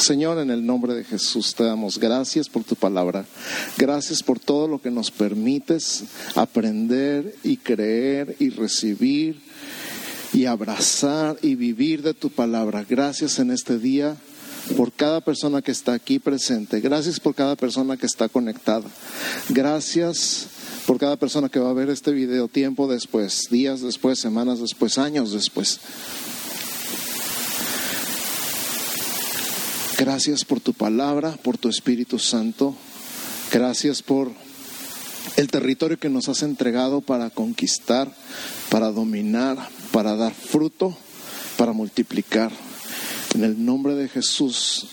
Señor, en el nombre de Jesús te damos gracias por tu palabra. Gracias por todo lo que nos permites aprender y creer y recibir y abrazar y vivir de tu palabra. Gracias en este día por cada persona que está aquí presente. Gracias por cada persona que está conectada. Gracias por cada persona que va a ver este video tiempo después, días después, semanas después, años después. Gracias por tu palabra, por tu Espíritu Santo. Gracias por el territorio que nos has entregado para conquistar, para dominar, para dar fruto, para multiplicar. En el nombre de Jesús,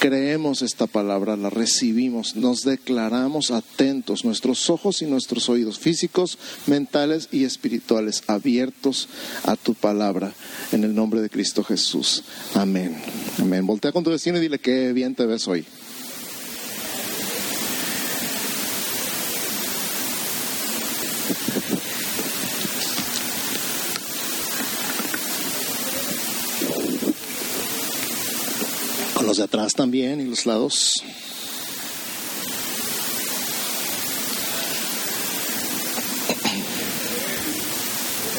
creemos esta palabra, la recibimos, nos declaramos atentos, nuestros ojos y nuestros oídos físicos, mentales y espirituales abiertos a tu palabra. En el nombre de Cristo Jesús. Amén. Amén. Voltea con tu vecino y dile: qué bien te ves hoy. De atrás también y los lados.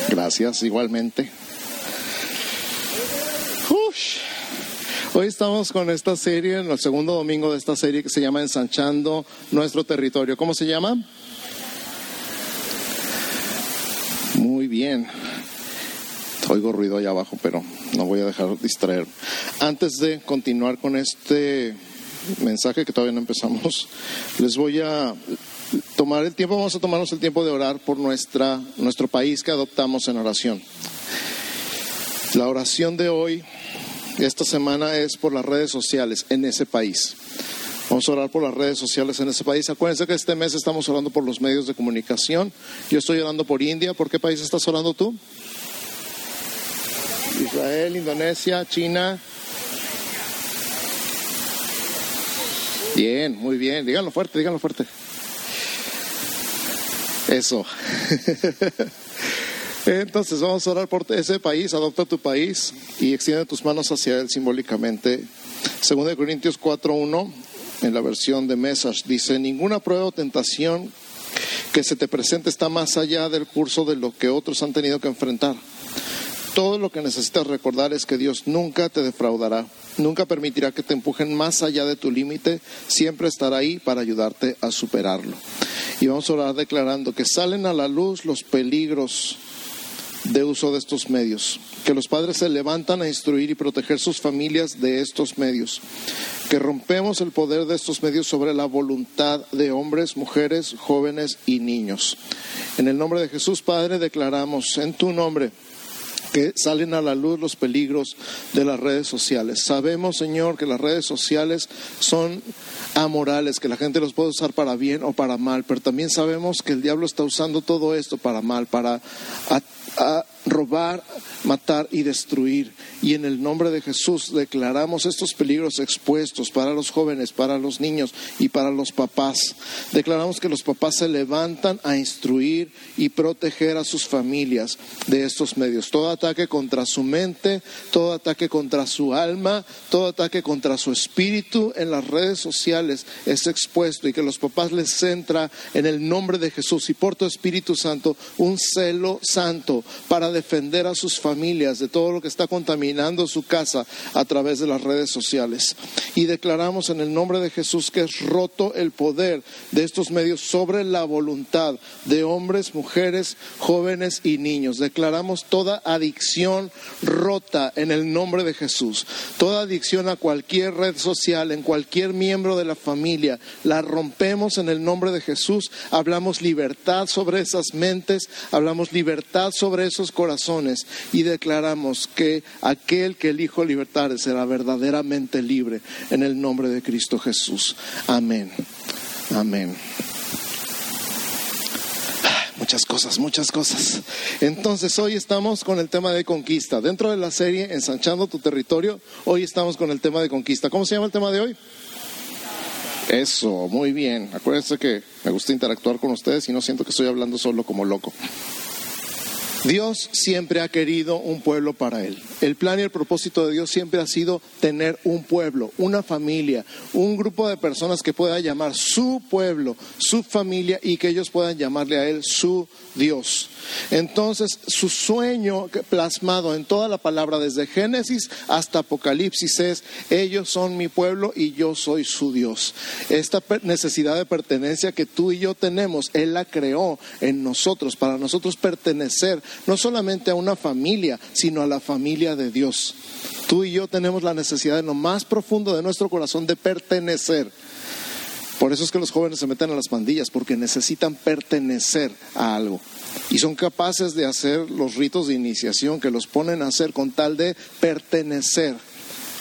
Gracias, igualmente. Ush. Hoy estamos con esta serie, en el segundo domingo de esta serie que se llama Ensanchando Nuestro Territorio. ¿Cómo se llama? Muy bien. Oigo ruido allá abajo, pero no voy a dejar distraer. Antes de continuar con este mensaje que todavía no empezamos, les voy a tomar el tiempo, vamos a tomarnos el tiempo de orar por nuestro país que adoptamos en oración. La oración de hoy, esta semana, es por las redes sociales en ese país. Vamos a orar por las redes sociales en ese país. Acuérdense que este mes estamos orando por los medios de comunicación. Yo estoy orando por India. ¿Por qué país estás orando tú? Israel, Indonesia, China. Bien, muy bien. Díganlo fuerte, díganlo fuerte. Eso. Entonces vamos a orar por ese país. Adopta tu país y extiende tus manos hacia él simbólicamente. 2 Corintios 4:1, en la versión de Message, dice: ninguna prueba o tentación que se te presente está más allá del curso de lo que otros han tenido que enfrentar. Todo lo que necesitas recordar es que Dios nunca te defraudará, nunca permitirá que te empujen más allá de tu límite, siempre estará ahí para ayudarte a superarlo. Y vamos a orar declarando que salen a la luz los peligros de uso de estos medios, que los padres se levantan a instruir y proteger sus familias de estos medios, que rompemos el poder de estos medios sobre la voluntad de hombres, mujeres, jóvenes y niños. En el nombre de Jesús, Padre, declaramos en tu nombre que salen a la luz los peligros de las redes sociales. Sabemos, Señor, que las redes sociales son amorales, que la gente los puede usar para bien o para mal, pero también sabemos que el diablo está usando todo esto para mal, para a robar, matar y destruir. Y en el nombre de Jesús declaramos estos peligros expuestos para los jóvenes, para los niños y para los papás. Declaramos que los papás se levantan a instruir y proteger a sus familias de estos medios. Todo ataque contra su mente, todo ataque contra su alma, todo ataque contra su espíritu en las redes sociales es expuesto, y que los papás les entra en el nombre de Jesús y por tu Espíritu Santo un celo santo para defender a sus familias de todo lo que está contaminando su casa a través de las redes sociales. Y declaramos en el nombre de Jesús que es roto el poder de estos medios sobre la voluntad de hombres, mujeres, jóvenes y niños. Declaramos toda adicción rota en el nombre de Jesús. Toda adicción a cualquier red social, en cualquier miembro de la familia, la rompemos en el nombre de Jesús. Hablamos libertad sobre esas mentes, hablamos libertad sobre esos corazones y declaramos que aquel que elijo libertad será verdaderamente libre en el nombre de Cristo Jesús. Amén. Amén. Muchas cosas, muchas cosas. Entonces hoy estamos con el tema de conquista. Dentro de la serie Ensanchando tu Territorio, hoy estamos con el tema de conquista. ¿Cómo se llama el tema de hoy? Eso, muy bien. Acuérdense que me gusta interactuar con ustedes y no siento que estoy hablando solo como loco. Dios siempre ha querido un pueblo para Él. El plan y el propósito de Dios siempre ha sido tener un pueblo, una familia, un grupo de personas que pueda llamar su pueblo, su familia, y que ellos puedan llamarle a Él su Dios. Entonces, su sueño plasmado en toda la palabra, desde Génesis hasta Apocalipsis, es: ellos son mi pueblo y yo soy su Dios. Esta necesidad de pertenencia que tú y yo tenemos, Él la creó en nosotros, para nosotros pertenecer no solamente a una familia, sino a la familia de Dios. Tú y yo tenemos la necesidad en lo más profundo de nuestro corazón de pertenecer. Por eso es que los jóvenes se meten a las pandillas, porque necesitan pertenecer a algo. Y son capaces de hacer los ritos de iniciación que los ponen a hacer con tal de pertenecer.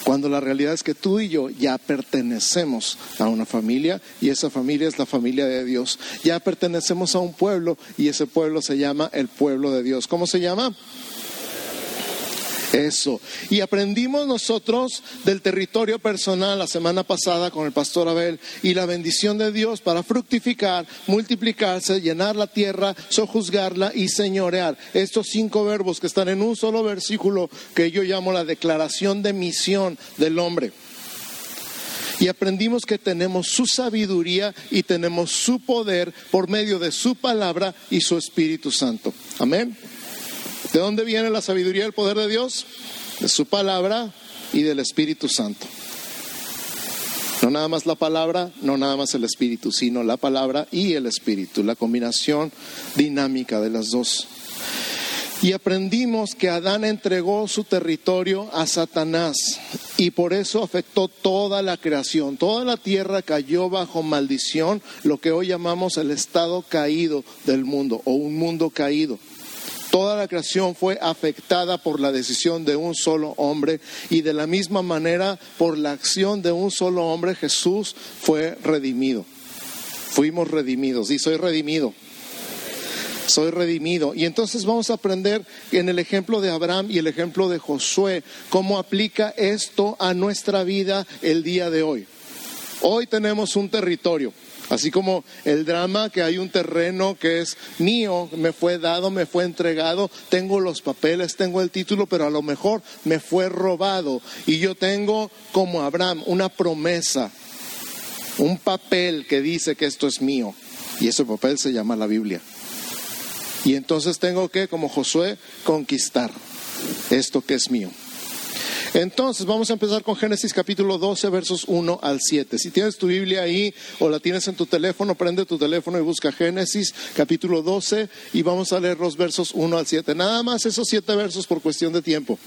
Cuando la realidad es que tú y yo ya pertenecemos a una familia, y esa familia es la familia de Dios. Ya pertenecemos a un pueblo, y ese pueblo se llama el pueblo de Dios. ¿Cómo se llama? Eso. Y aprendimos nosotros del territorio personal la semana pasada con el pastor Abel, y la bendición de Dios para fructificar, multiplicarse, llenar la tierra, sojuzgarla y señorear. Estos 5 verbos que están en un solo versículo, que yo llamo la declaración de misión del hombre. Y aprendimos que tenemos su sabiduría y tenemos su poder por medio de su palabra y su Espíritu Santo. Amén. ¿De dónde viene la sabiduría y el poder de Dios? De su palabra y del Espíritu Santo. No nada más la palabra, no nada más el Espíritu, sino la palabra y el Espíritu, la combinación dinámica de las dos. Y aprendimos que Adán entregó su territorio a Satanás, y por eso afectó toda la creación. Toda la tierra cayó bajo maldición, lo que hoy llamamos el estado caído del mundo, o un mundo caído. Toda la creación fue afectada por la decisión de un solo hombre, y de la misma manera, por la acción de un solo hombre, Jesús fue redimido. Fuimos redimidos. Y soy redimido. Soy redimido. Y entonces vamos a aprender en el ejemplo de Abraham y el ejemplo de Josué cómo aplica esto a nuestra vida el día de hoy. Hoy tenemos un territorio. Así como el drama, que hay un terreno que es mío, me fue dado, me fue entregado, tengo los papeles, tengo el título, pero a lo mejor me fue robado. Y yo tengo, como Abraham, una promesa, un papel que dice que esto es mío. Y ese papel se llama la Biblia. Y entonces tengo que, como Josué, conquistar esto que es mío. Entonces vamos a empezar con Génesis capítulo 12 versos 1 al 7. Si tienes tu Biblia ahí o la tienes en tu teléfono, prende tu teléfono y busca Génesis capítulo 12, y vamos a leer los versos 1 al 7. Nada más esos 7 versos por cuestión de tiempo.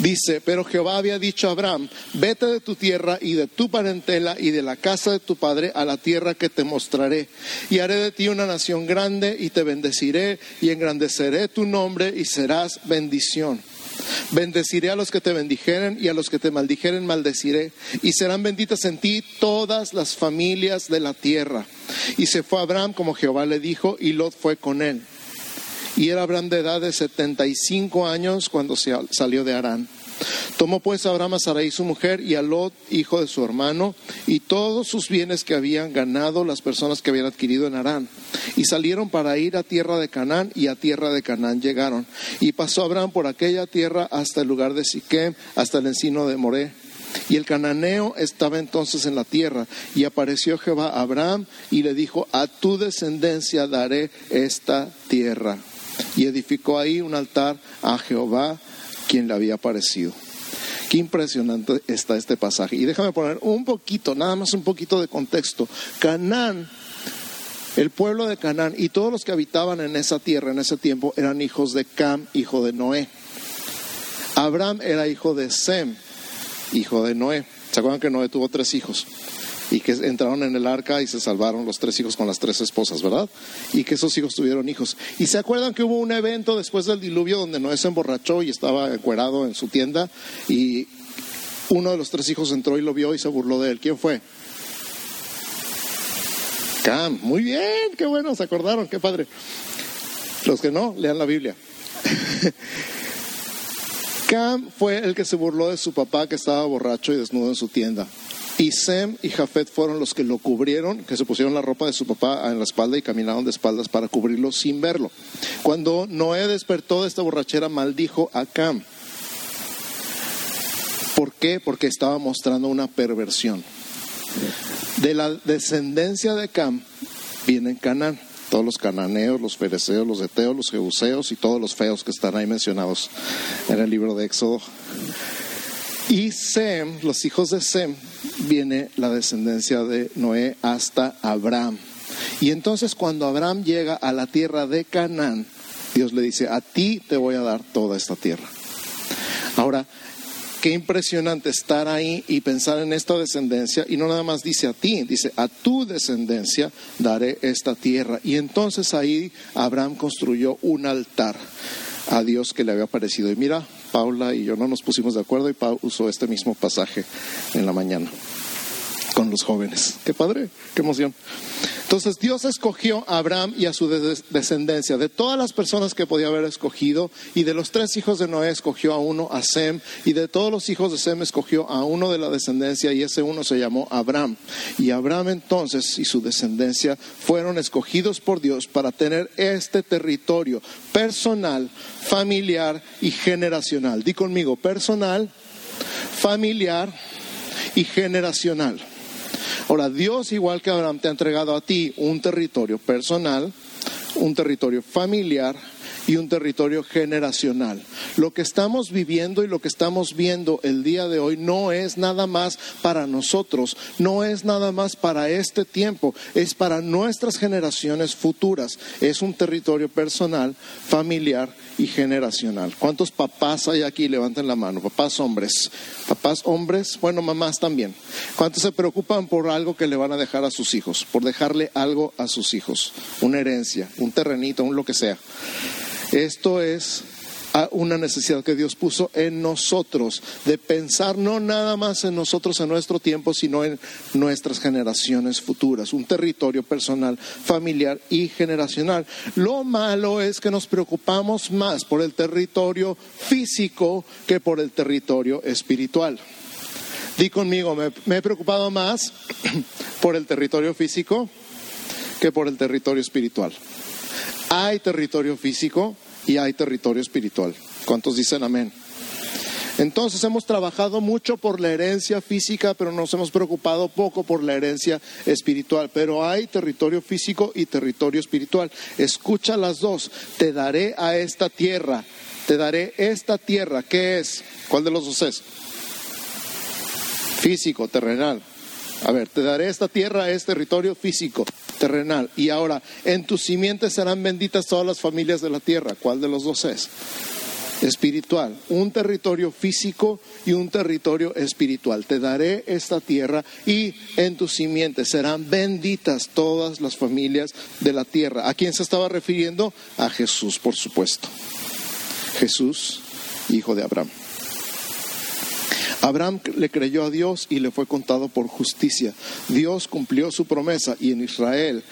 Dice: pero Jehová había dicho a Abraham: vete de tu tierra y de tu parentela y de la casa de tu padre a la tierra que te mostraré, y haré de ti una nación grande, y te bendeciré y engrandeceré tu nombre, y serás bendición. Bendeciré a los que te bendijeren, y a los que te maldijeren maldeciré, y serán benditas en ti todas las familias de la tierra. Y se fue Abraham como Jehová le dijo, y Lot fue con él. Y era Abraham de edad de 75 años cuando se salió de Harán. Tomó pues Abraham a Sarai su mujer, y a Lot hijo de su hermano, y todos sus bienes que habían ganado las personas que habían adquirido en Harán, y salieron para ir a tierra de Canaán, y a tierra de Canaán llegaron. Y pasó Abraham por aquella tierra hasta el lugar de Siquem, hasta el encino de Moré. Y el cananeo estaba entonces en la tierra, y apareció Jehová a Abraham y le dijo: a tu descendencia daré esta tierra. Y edificó ahí un altar a Jehová, quien le había aparecido. Qué impresionante está este pasaje. Y déjame poner un poquito, nada más un poquito de contexto. Canaán, el pueblo de Canaán y todos los que habitaban en esa tierra en ese tiempo eran hijos de Cam, hijo de Noé. Abraham era hijo de Sem, hijo de Noé. ¿Se acuerdan que Noé tuvo 3 hijos? Y que entraron en el arca y se salvaron los 3 hijos con las 3 esposas, ¿verdad? Y que esos hijos tuvieron hijos. ¿Y se acuerdan que hubo un evento después del diluvio donde Noé se emborrachó y estaba encuerado en su tienda? Y uno de los 3 hijos entró y lo vio y se burló de él. ¿Quién fue? Cam. Muy bien, qué bueno, se acordaron, qué padre. Los que no, lean la Biblia. Cam fue el que se burló de su papá que estaba borracho y desnudo en su tienda. Y Sem y Jafet fueron los que lo cubrieron, que se pusieron la ropa de su papá en la espalda y caminaron de espaldas para cubrirlo sin verlo. Cuando Noé despertó de esta borrachera, maldijo a Cam. ¿Por qué? Porque estaba mostrando una perversión. De la descendencia de Cam vienen Canaán, todos los cananeos, los fereceos, los heteos, los jebuseos y todos los feos que están ahí mencionados en el libro de Éxodo. Y Sem, los hijos de Sem, viene la descendencia de Noé hasta Abraham. Y entonces cuando Abraham llega a la tierra de Canaán, Dios le dice, a ti te voy a dar toda esta tierra. Ahora, qué impresionante estar ahí y pensar en esta descendencia. Y no nada más dice a ti, dice a tu descendencia daré esta tierra. Y entonces ahí Abraham construyó un altar a Dios que le había aparecido. Y mira, Paula y yo no nos pusimos de acuerdo y Pau usó este mismo pasaje en la mañana con los jóvenes. ¡Qué padre! ¡Qué emoción! Entonces Dios escogió a Abraham y a su descendencia. De todas las personas que podía haber escogido, y de los tres hijos de Noé escogió a uno, a Sem, y de todos los hijos de Sem escogió a uno de la descendencia, y ese uno se llamó Abraham. Y Abraham entonces y su descendencia fueron escogidos por Dios para tener este territorio personal, familiar y generacional. Di conmigo, personal, familiar y generacional. Ahora, Dios, igual que Abraham, te ha entregado a ti un territorio personal, un territorio familiar y un territorio generacional. Lo que estamos viviendo y lo que estamos viendo el día de hoy no es nada más para nosotros, no es nada más para este tiempo, es para nuestras generaciones futuras. Es un territorio personal, familiar y generacional. ¿Cuántos papás hay aquí? Levanten la mano. Papás hombres. Papás hombres, bueno, mamás también. ¿Cuántos se preocupan por algo que le van a dejar a sus hijos? Por dejarle algo a sus hijos. Una herencia, un terrenito, un lo que sea. Esto es una necesidad que Dios puso en nosotros, de pensar no nada más en nosotros, en nuestro tiempo, sino en nuestras generaciones futuras. Un territorio personal, familiar y generacional. Lo malo es que nos preocupamos más por el territorio físico que por el territorio espiritual. Di conmigo, me he preocupado más por el territorio físico que por el territorio espiritual. Hay territorio físico y hay territorio espiritual. ¿Cuántos dicen amén? Entonces hemos trabajado mucho por la herencia física, pero nos hemos preocupado poco por la herencia espiritual. Pero hay territorio físico y territorio espiritual. Escucha las dos. Te daré a esta tierra. Te daré esta tierra. ¿Qué es? ¿Cuál de los dos es? Físico, terrenal. A ver, te daré esta tierra, es territorio físico, terrenal. Y ahora, en tus simientes serán benditas todas las familias de la tierra. ¿Cuál de los dos es? Espiritual. Un territorio físico y un territorio espiritual. Te daré esta tierra y en tus simientes serán benditas todas las familias de la tierra. ¿A quién se estaba refiriendo? A Jesús, por supuesto. Jesús, hijo de Abraham. Abraham le creyó a Dios y le fue contado por justicia. Dios cumplió su promesa y en Israel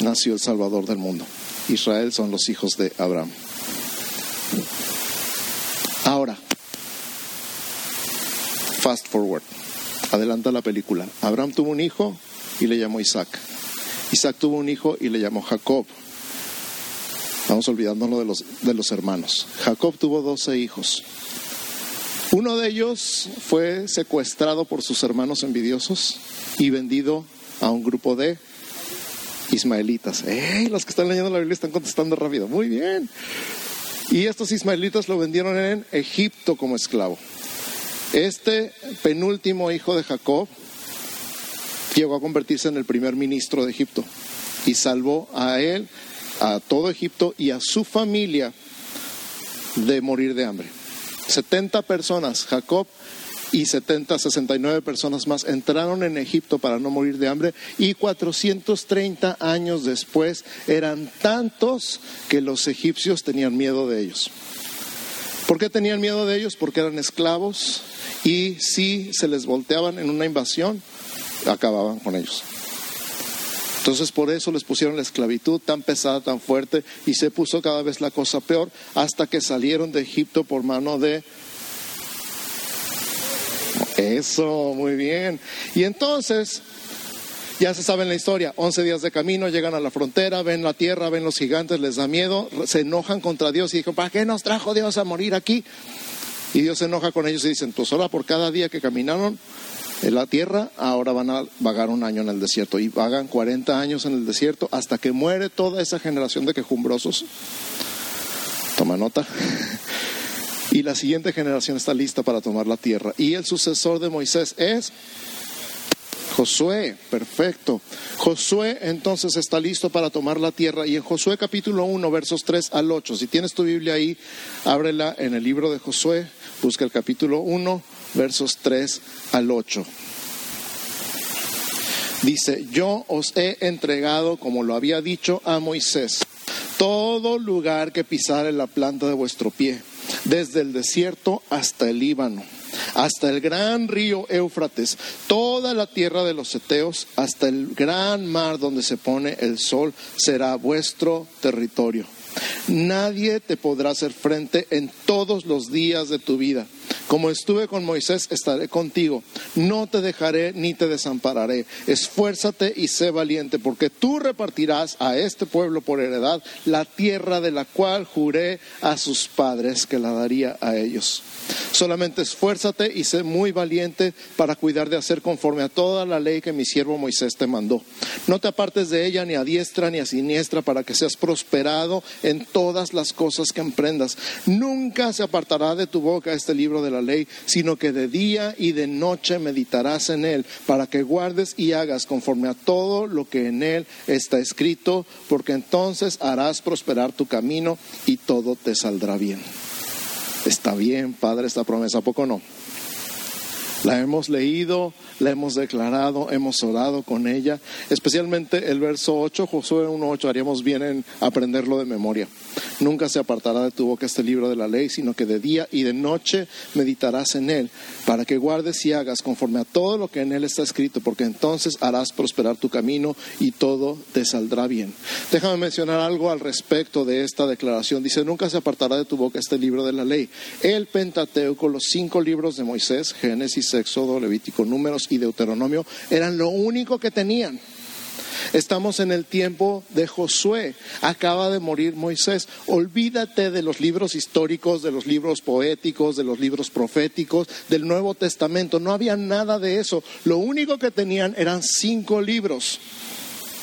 nació el Salvador del mundo. Israel son los hijos de Abraham. Ahora, fast forward, adelanta la película. Abraham tuvo un hijo y le llamó Isaac. Isaac tuvo un hijo y le llamó Jacob. Estamos olvidándonos de los hermanos. Jacob tuvo 12 hijos. Uno de ellos fue secuestrado por sus hermanos envidiosos y vendido a un grupo de ismaelitas. Los que están leyendo la Biblia están contestando rápido. Muy bien. Y estos ismaelitas lo vendieron en Egipto como esclavo. Este penúltimo hijo de Jacob llegó a convertirse en el primer ministro de Egipto y salvó a él, a todo Egipto y a su familia de morir de hambre. 70 personas, Jacob y 69 personas más entraron en Egipto para no morir de hambre, y 430 años después eran tantos que los egipcios tenían miedo de ellos. ¿Por qué tenían miedo de ellos? Porque eran esclavos y si se les volteaban en una invasión, acababan con ellos. Entonces por eso les pusieron la esclavitud tan pesada, tan fuerte, y se puso cada vez la cosa peor hasta que salieron de Egipto por mano de Eso, muy bien. Y entonces, ya se saben la historia, 11 días de camino, llegan a la frontera, ven la tierra, ven los gigantes, les da miedo, se enojan contra Dios y dicen, ¿para qué nos trajo Dios a morir aquí? Y Dios se enoja con ellos y dicen, pues ahora por cada día que caminaron en la tierra, ahora van a vagar un año en el desierto. Y vagan 40 años en el desierto hasta que muere toda esa generación de quejumbrosos. Toma nota. Y la siguiente generación está lista para tomar la tierra. Y el sucesor de Moisés es Josué. Perfecto. Josué entonces está listo para tomar la tierra. Y en Josué capítulo 1, versos 3 al 8. Si tienes tu Biblia ahí, ábrela en el libro de Josué. Busca el capítulo 1, versos 3 al 8. Dice, yo os he entregado, como lo había dicho a Moisés, todo lugar que pisare la planta de vuestro pie, desde el desierto hasta el Líbano, hasta el gran río Éufrates, toda la tierra de los heteos, hasta el gran mar donde se pone el sol, será vuestro territorio. Nadie te podrá hacer frente en todos los días de tu vida. Como estuve con Moisés, estaré contigo. No te dejaré ni te desampararé. Esfuérzate y sé valiente, porque tú repartirás a este pueblo por heredad la tierra de la cual juré a sus padres que la daría a ellos. Solamente esfuérzate y sé muy valiente para cuidar de hacer conforme a toda la ley que mi siervo Moisés te mandó. No te apartes de ella ni a diestra ni a siniestra, para que seas prosperado en todas las cosas que emprendas. Nunca se apartará de tu boca este libro de la ley, sino que de día y de noche meditarás en él, para que guardes y hagas conforme a todo lo que en él está escrito, porque entonces harás prosperar tu camino y todo te saldrá bien. Está bien, Padre, esta promesa, ¿a poco no? La hemos leído, la hemos declarado, hemos orado con ella, especialmente el verso 8, Josué 1:8, haríamos bien en aprenderlo de memoria. Nunca se apartará de tu boca este libro de la ley, sino que de día y de noche meditarás en él, para que guardes y hagas conforme a todo lo que en él está escrito, porque entonces harás prosperar tu camino y todo te saldrá bien. Déjame mencionar algo al respecto de esta declaración. Dice, nunca se apartará de tu boca este libro de la ley. El Pentateuco, los 5 libros de Moisés, Génesis, Éxodo, Levítico, Números y Deuteronomio, eran lo único que tenían. Estamos en el tiempo de Josué, acaba de morir Moisés. Olvídate de los libros históricos, de los libros poéticos, de los libros proféticos, del Nuevo Testamento. No había nada de eso. Lo único que tenían eran 5 libros: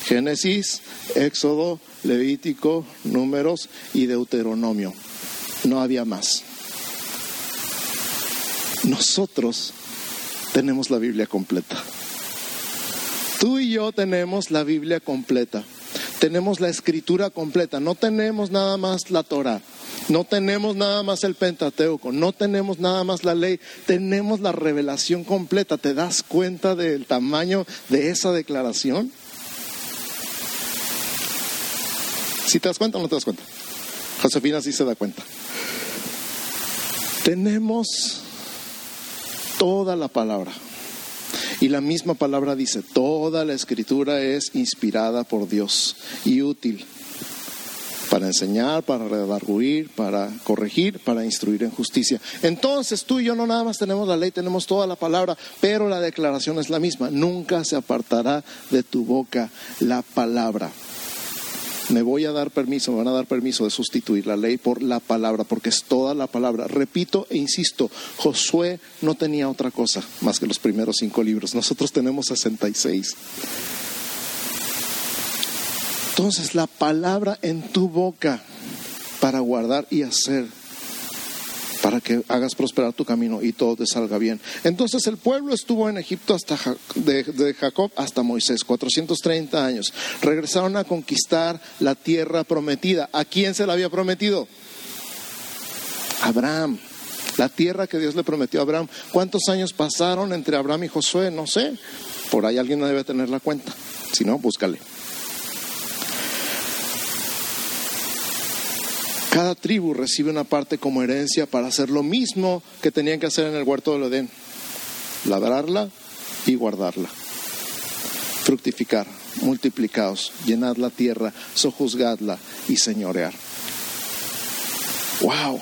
Génesis, Éxodo, Levítico, Números y Deuteronomio. No había más. Nosotros tenemos la Biblia completa. Tú y yo tenemos la Biblia completa. Tenemos la Escritura completa. No tenemos nada más la Torá. No tenemos nada más el Pentateuco. No tenemos nada más la ley. Tenemos la revelación completa. ¿Te das cuenta del tamaño de esa declaración? ¿Sí te das cuenta o no te das cuenta? Josefina sí se da cuenta. Tenemos toda la palabra. Y la misma palabra dice, toda la escritura es inspirada por Dios y útil para enseñar, para redarguir, para corregir, para instruir en justicia. Entonces tú y yo no nada más tenemos la ley, tenemos toda la palabra, pero la declaración es la misma. Nunca se apartará de tu boca la palabra. Me van a dar permiso de sustituir la ley por la palabra, porque es toda la palabra. Repito e insisto, Josué no tenía otra cosa más que los primeros 5 libros. Nosotros tenemos 66. Entonces, la palabra en tu boca para guardar y hacer, para que hagas prosperar tu camino y todo te salga bien. Entonces el pueblo estuvo en Egipto hasta de Jacob hasta Moisés, 430 años. Regresaron a conquistar la tierra prometida. ¿A quién se la había prometido? Abraham. La tierra que Dios le prometió a Abraham. ¿Cuántos años pasaron entre Abraham y Josué? No sé. Por ahí alguien debe tener la cuenta. Si no, búscale. Cada tribu recibe una parte como herencia para hacer lo mismo que tenían que hacer en el huerto del Edén: labrarla y guardarla, fructificar, multiplicaos, llenad la tierra, sojuzgadla y señorear. ¡Wow!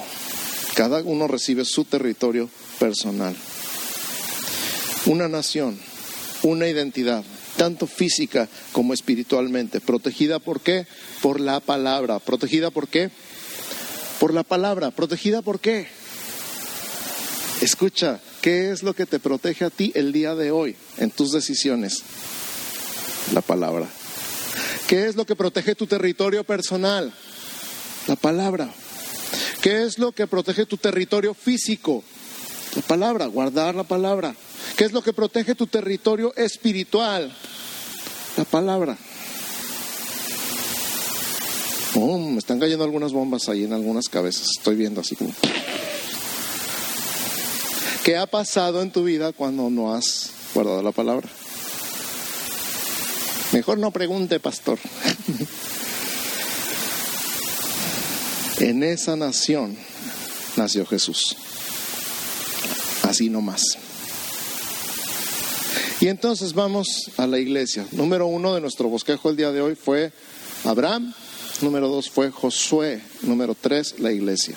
Cada uno recibe su territorio personal. una nación, una identidad, tanto física como espiritualmente. ¿Protegida por qué? Por la palabra. ¿Protegida por qué? Por la palabra. ¿Protegida por qué? Escucha, ¿qué es lo que te protege a ti el día de hoy en tus decisiones? La palabra. ¿Qué es lo que protege tu territorio personal? La palabra. ¿Qué es lo que protege tu territorio físico? La palabra, guardar la palabra. ¿Qué es lo que protege tu territorio espiritual? La palabra. Oh, me están cayendo algunas bombas ahí en algunas cabezas. Estoy viendo así como... ¿Qué ha pasado en tu vida cuando no has guardado la palabra? Mejor no pregunte, pastor. En esa nación nació Jesús. Así nomás. Y entonces vamos a la iglesia. Número 1 de nuestro bosquejo el día de hoy fue Abraham. Número 2 fue Josué. Número 3, la iglesia.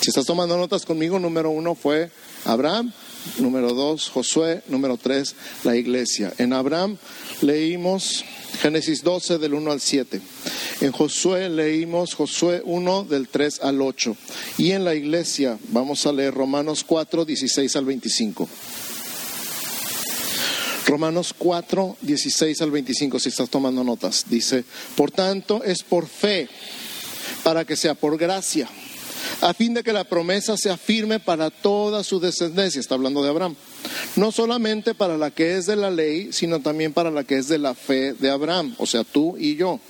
Si estás tomando notas conmigo, número 1 fue Abraham. Número 2, Josué. Número 3, la iglesia. En Abraham leímos Génesis 12 del 1 al 7. En Josué leímos Josué 1 del 3 al 8. Y en la iglesia vamos a leer Romanos 4, 16 al 25. Romanos 4, 16 al 25, si estás tomando notas. Dice, por tanto es por fe, para que sea por gracia, a fin de que la promesa sea firme para toda su descendencia. Está hablando de Abraham. No solamente para la que es de la ley, sino también para la que es de la fe de Abraham, o sea, tú y yo,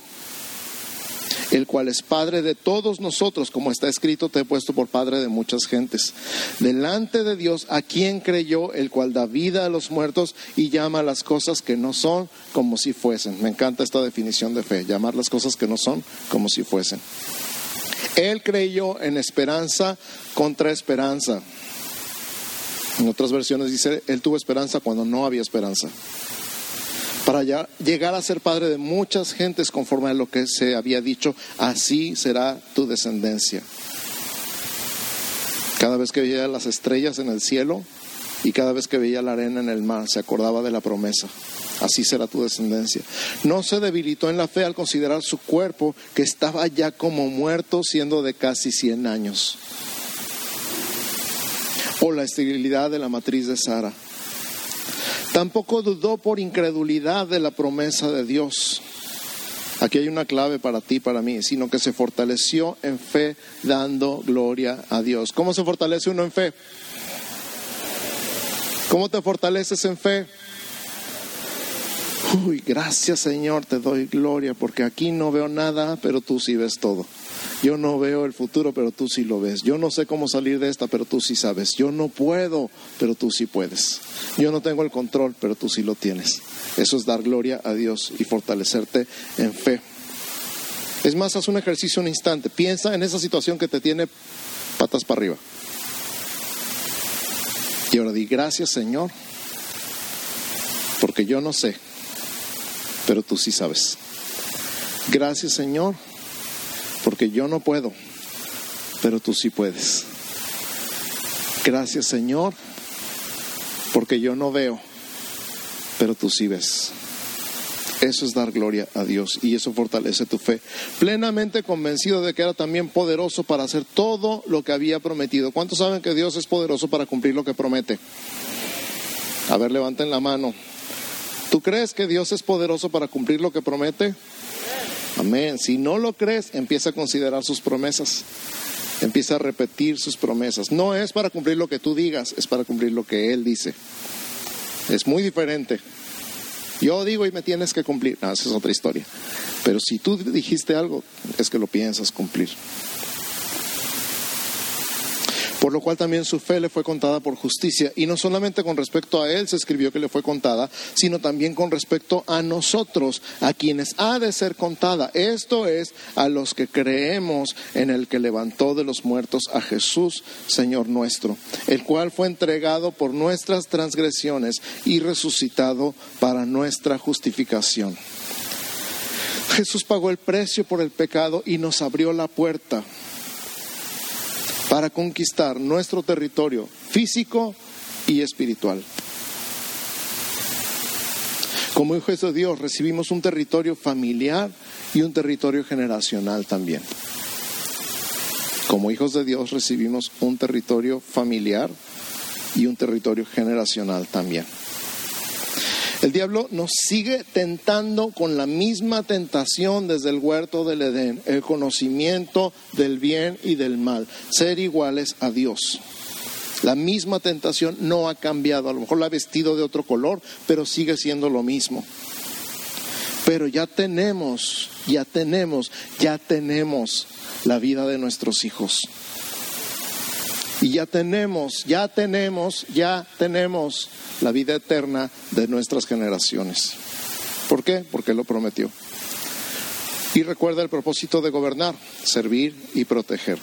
el cual es Padre de todos nosotros, como está escrito, te he puesto por Padre de muchas gentes. Delante de Dios, a quien creyó, el cual da vida a los muertos y llama las cosas que no son como si fuesen. Me encanta esta definición de fe, llamar las cosas que no son como si fuesen. Él creyó en esperanza contra esperanza. En otras versiones dice, él tuvo esperanza cuando no había esperanza, para llegar a ser padre de muchas gentes conforme a lo que se había dicho, así será tu descendencia. Cada vez que veía las estrellas en el cielo y cada vez que veía la arena en el mar, se acordaba de la promesa. Así será tu descendencia. No se debilitó en la fe al considerar su cuerpo, que estaba ya como muerto, siendo de casi 100 años. O la esterilidad de la matriz de Sara. Tampoco dudó por incredulidad de la promesa de Dios. Aquí hay una clave para ti, para mí. Sino que se fortaleció en fe, dando gloria a Dios. ¿Cómo se fortalece uno en fe? ¿Cómo te fortaleces en fe? Uy, gracias Señor, te doy gloria, porque aquí no veo nada, pero tú sí ves todo. Yo no veo el futuro, pero tú sí lo ves. Yo no sé cómo salir de esta, pero tú sí sabes. Yo no puedo, pero tú sí puedes. Yo no tengo el control, pero tú sí lo tienes. Eso es dar gloria a Dios y fortalecerte en fe. Es más, haz un ejercicio un instante. Piensa en esa situación que te tiene patas para arriba. Y ahora di, gracias Señor, porque yo no sé, pero tú sí sabes. Gracias Señor, porque yo no puedo, pero tú sí puedes. Gracias Señor, porque yo no veo, pero tú sí ves. Eso es dar gloria a Dios y eso fortalece tu fe. Plenamente convencido de que era también poderoso para hacer todo lo que había prometido. ¿Cuántos saben que Dios es poderoso para cumplir lo que promete? A ver, levanten la mano. ¿Tú crees que Dios es poderoso para cumplir lo que promete? Amén. Si no lo crees, empieza a considerar sus promesas. Empieza a repetir sus promesas. No es para cumplir lo que tú digas, es para cumplir lo que Él dice. Es muy diferente. Yo digo y me tienes que cumplir. No, esa es otra historia. Pero si tú dijiste algo, es que lo piensas cumplir. Por lo cual también su fe le fue contada por justicia. Y no solamente con respecto a él se escribió que le fue contada, sino también con respecto a nosotros, a quienes ha de ser contada. Esto es, a los que creemos en el que levantó de los muertos a Jesús, Señor nuestro, el cual fue entregado por nuestras transgresiones y resucitado para nuestra justificación. Jesús pagó el precio por el pecado y nos abrió la puerta para conquistar nuestro territorio físico y espiritual. Como hijos de Dios recibimos un territorio familiar y un territorio generacional también. Como hijos de Dios recibimos un territorio familiar y un territorio generacional también. El diablo nos sigue tentando con la misma tentación desde el huerto del Edén, el conocimiento del bien y del mal, ser iguales a Dios. La misma tentación no ha cambiado, a lo mejor la ha vestido de otro color, pero sigue siendo lo mismo. Pero ya tenemos la vida de nuestros hijos. Y ya tenemos la vida eterna de nuestras generaciones. ¿Por qué? Porque lo prometió. Y recuerda el propósito de gobernar, servir y proteger.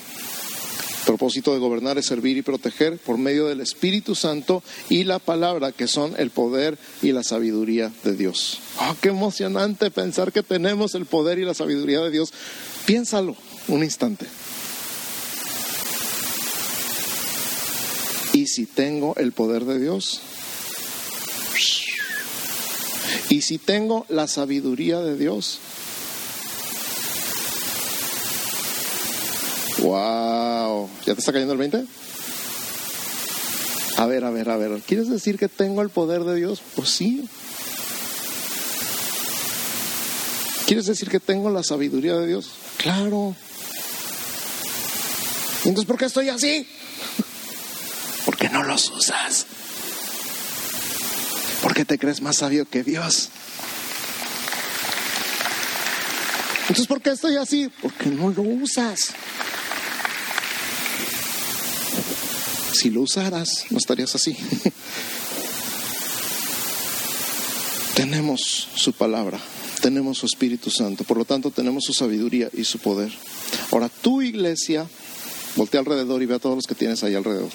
El propósito de gobernar es servir y proteger por medio del Espíritu Santo y la palabra, que son el poder y la sabiduría de Dios. ¡Oh, qué emocionante pensar que tenemos el poder y la sabiduría de Dios! Piénsalo un instante. ¿Y si tengo el poder de Dios? ¿Y si tengo la sabiduría de Dios? ¡Wow! ¿Ya te está cayendo el 20? A ver. ¿Quieres decir que tengo el poder de Dios? Pues sí. ¿Quieres decir que tengo la sabiduría de Dios? Claro. ¿Entonces por qué estoy así? Porque no los usas. Porque te crees más sabio que Dios. Entonces, ¿por qué estoy así? Porque no lo usas. Si lo usaras, no estarías así. Tenemos su palabra, tenemos su Espíritu Santo, por lo tanto tenemos su sabiduría y su poder. Ahora, tu iglesia, voltea alrededor y ve a todos los que tienes ahí alrededor.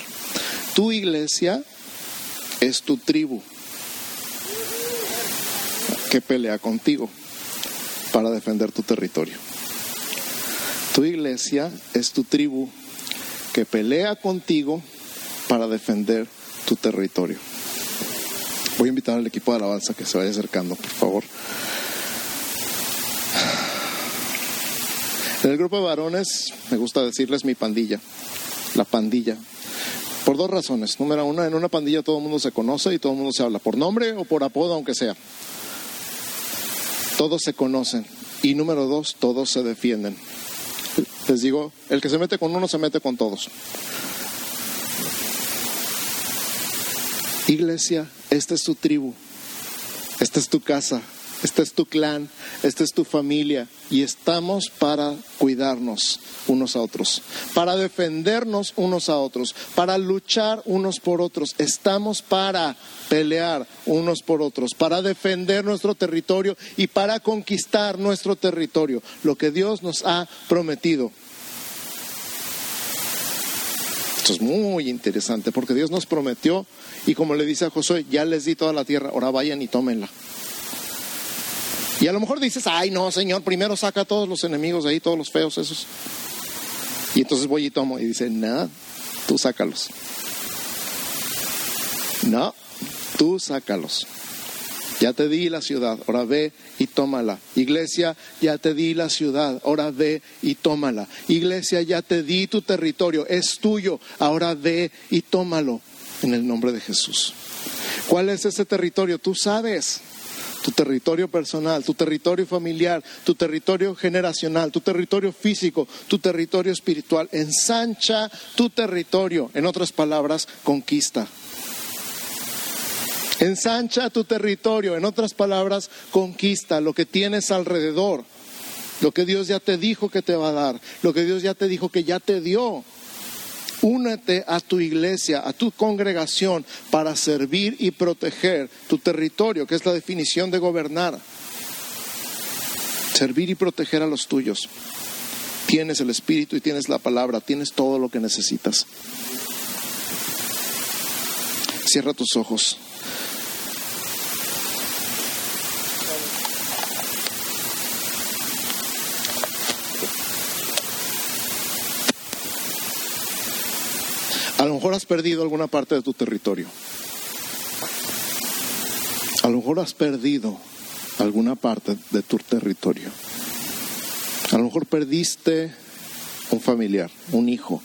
Tu iglesia es tu tribu que pelea contigo para defender tu territorio. Tu iglesia es tu tribu que pelea contigo para defender tu territorio. Voy a invitar al equipo de alabanza que se vaya acercando, por favor. En el grupo de varones, me gusta decirles mi pandilla, la pandilla. Por dos razones. Número uno, en una pandilla todo el mundo se conoce y todo el mundo se habla, por nombre o por apodo, aunque sea. Todos se conocen. Y número dos, todos se defienden. Les digo, el que se mete con uno se mete con todos. Iglesia, esta es tu tribu, esta es tu casa, este es tu clan, esta es tu familia, y estamos para cuidarnos unos a otros, para defendernos unos a otros, para luchar unos por otros. Estamos para pelear unos por otros, para defender nuestro territorio y para conquistar nuestro territorio, lo que Dios nos ha prometido. Esto es muy interesante porque Dios nos prometió, y como le dice a Josué, ya les di toda la tierra, ahora vayan y tómenla. Y a lo mejor dices, ay no Señor, primero saca a todos los enemigos de ahí, todos los feos esos. Y entonces voy y tomo. Y dice, no, tú sácalos. No, tú sácalos. Ya te di la ciudad, ahora ve y tómala. Iglesia, ya te di la ciudad, ahora ve y tómala. Iglesia, ya te di tu territorio, es tuyo, ahora ve y tómalo. En el nombre de Jesús. ¿Cuál es ese territorio? Tú sabes. Tu territorio personal, tu territorio familiar, tu territorio generacional, tu territorio físico, tu territorio espiritual. Ensancha tu territorio. En otras palabras, conquista. Ensancha tu territorio. En otras palabras, conquista lo que tienes alrededor. Lo que Dios ya te dijo que te va a dar. Lo que Dios ya te dijo que ya te dio. Únete a tu iglesia, a tu congregación, para servir y proteger tu territorio, que es la definición de gobernar. Servir y proteger a los tuyos. Tienes el Espíritu y tienes la palabra, tienes todo lo que necesitas. Cierra tus ojos. A lo mejor has perdido alguna parte de tu territorio. A lo mejor has perdido alguna parte de tu territorio. A lo mejor perdiste un familiar, un hijo,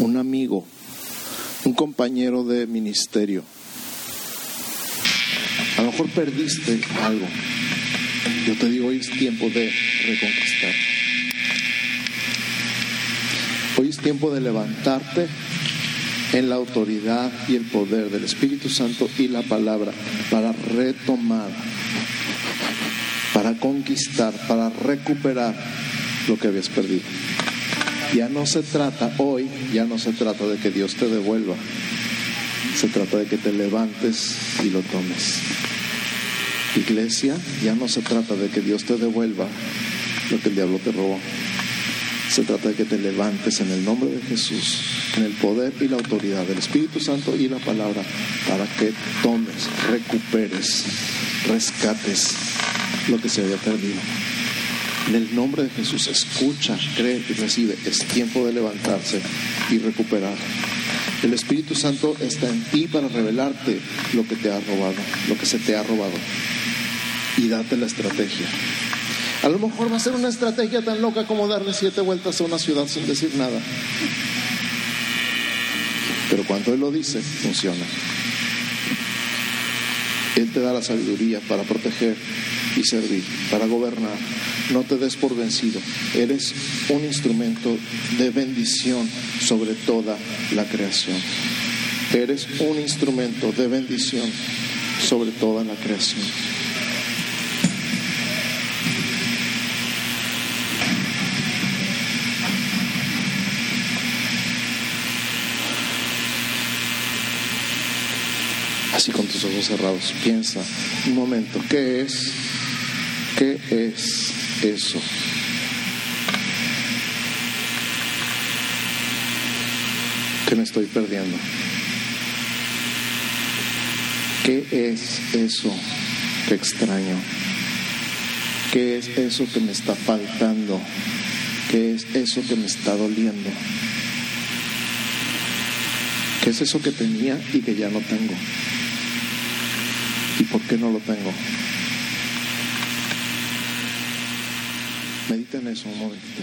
un amigo, un compañero de ministerio. A lo mejor perdiste algo. Yo te digo, hoy es tiempo de reconquistar. Hoy es tiempo de levantarte en la autoridad y el poder del Espíritu Santo y la palabra para retomar, para conquistar, para recuperar lo que habías perdido. Ya no se trata hoy, ya no se trata de que Dios te devuelva. Se trata de que te levantes y lo tomes. Iglesia, ya no se trata de que Dios te devuelva lo que el diablo te robó. Se trata de que te levantes en el nombre de Jesús, en el poder y la autoridad del Espíritu Santo y la palabra, para que tomes, recuperes, rescates lo que se había perdido. En el nombre de Jesús, escucha, cree y recibe. Es tiempo de levantarse y recuperar. El Espíritu Santo está en ti para revelarte lo que te ha robado, lo que se te ha robado. Y date la estrategia. A lo mejor va a ser una estrategia tan loca como darle 7 vueltas a una ciudad sin decir nada. Pero cuando Él lo dice, funciona. Él te da la sabiduría para proteger y servir, para gobernar. No te des por vencido. Eres un instrumento de bendición sobre toda la creación. Eres un instrumento de bendición sobre toda la creación. Así, con tus ojos cerrados, piensa un momento, ¿qué es eso? ¿Qué me estoy perdiendo? ¿Qué es eso que extraño? ¿Qué es eso que me está faltando? ¿Qué es eso que me está doliendo? ¿Qué es eso que tenía y que ya no tengo? ¿Y por qué no lo tengo? Medita en eso un momento.